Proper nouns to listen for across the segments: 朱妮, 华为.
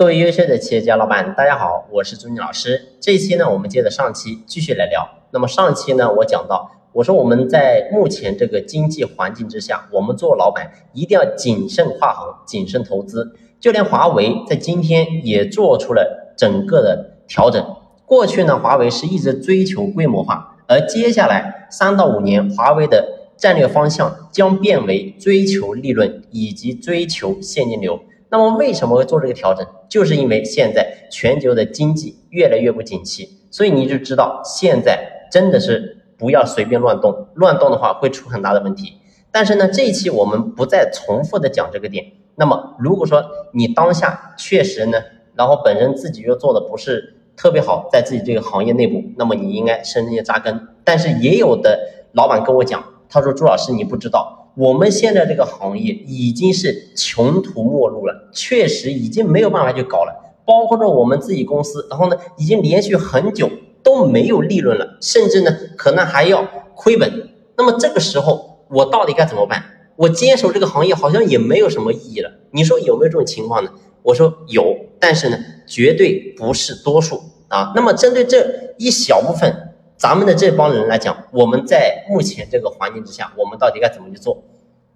各位优秀的企业家老板，大家好，我是朱妮老师。这一期呢，我们接着上期继续来聊。那么上期呢，我讲到，我说我们在目前这个经济环境之下，我们做老板一定要谨慎跨行，谨慎投资。就连华为在今天也做出了整个的调整。过去呢，华为是一直追求规模化，而接下来3到5年，华为的战略方向将变为追求利润以及追求现金流。那么为什么会做这个调整？就是因为现在全球的经济越来越不景气，所以你就知道现在真的是不要随便乱动，乱动的话会出很大的问题。但是呢，这一期我们不再重复的讲这个点。那么如果说你当下确实呢，然后本身自己又做的不是特别好，在自己这个行业内部，那么你应该深入扎根。但是也有的老板跟我讲，他说朱老师你不知道，我们现在这个行业已经是穷途末路了，确实已经没有办法去搞了，包括着我们自己公司，然后呢，已经连续很久都没有利润了，甚至呢，可能还要亏本。那么这个时候，我到底该怎么办？我坚守这个行业好像也没有什么意义了。你说有没有这种情况呢？我说有，但是呢，绝对不是多数啊。那么针对这一小部分，咱们的这帮人来讲，我们在目前这个环境之下，我们到底该怎么去做？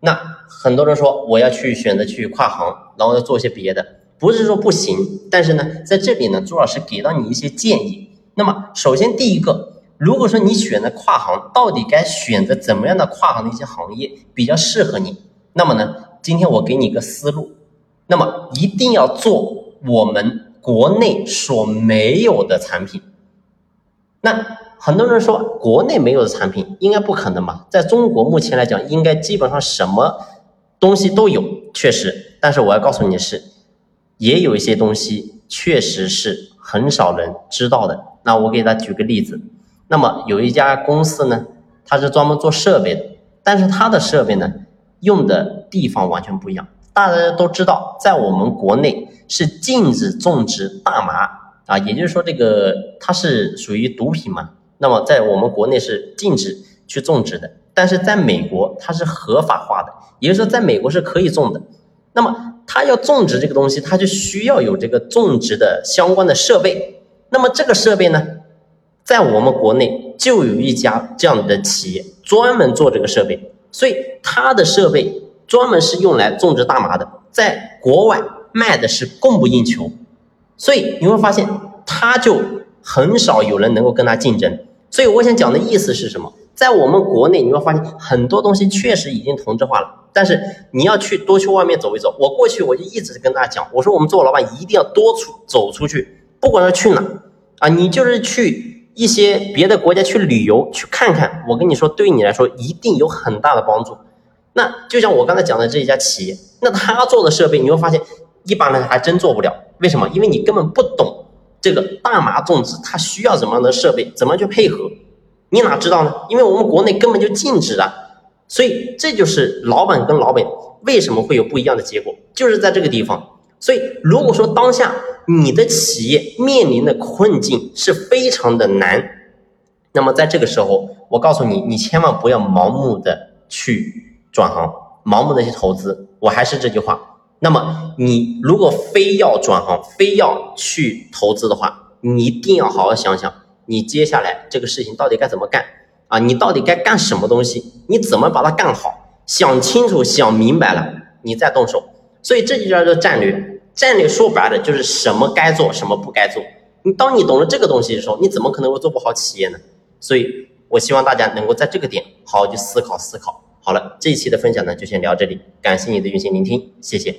那很多人说我要去选择去跨行，然后要做些别的，不是说不行，但是呢，在这里呢，朱老师给到你一些建议。那么首先第一个，如果说你选择跨行，到底该选择怎么样的跨行的一些行业比较适合你？那么呢，今天我给你一个思路，那么一定要做我们国内所没有的产品。那很多人说国内没有的产品应该不可能吧，在中国目前来讲应该基本上什么东西都有，确实，但是我要告诉你的是，也有一些东西确实是很少人知道的。那我给大家举个例子，那么有一家公司呢，它是专门做设备的，但是它的设备呢用的地方完全不一样。大家都知道在我们国内是禁止种植大麻啊，也就是说这个它是属于毒品嘛，那么在我们国内是禁止去种植的，但是在美国它是合法化的，也就是说在美国是可以种的。那么它要种植这个东西，它就需要有这个种植的相关的设备。那么这个设备呢，在我们国内就有一家这样的企业专门做这个设备，所以它的设备专门是用来种植大麻的，在国外卖的是供不应求，所以你会发现它就很少有人能够跟它竞争。所以我想讲的意思是什么，在我们国内你会发现很多东西确实已经同质化了，但是你要去多去外面走一走。我过去我就一直跟大家讲，我说我们做老板一定要多走出去，不管是去哪啊，你就是去一些别的国家去旅游去看看，我跟你说对你来说一定有很大的帮助。那就像我刚才讲的这一家企业，那他做的设备你会发现一般人还真做不了，为什么？因为你根本不懂这个大麻种植它需要怎么样的设备，怎么去配合，你哪知道呢？因为我们国内根本就禁止了。所以这就是老板跟老板为什么会有不一样的结果，就是在这个地方。所以如果说当下你的企业面临的困境是非常的难，那么在这个时候我告诉你，你千万不要盲目的去转行，盲目的去投资。我还是这句话，那么你如果非要转行，非要去投资的话，你一定要好好想想，你接下来这个事情到底该怎么干啊？你到底该干什么东西？你怎么把它干好？想清楚，想明白了，你再动手。所以这就叫做战略。战略说白了就是什么该做，什么不该做。你当你懂了这个东西的时候，你怎么可能会做不好企业呢？所以我希望大家能够在这个点好好去思考思考。好了，这一期的分享呢，就先聊这里，感谢你的用心聆听，谢谢。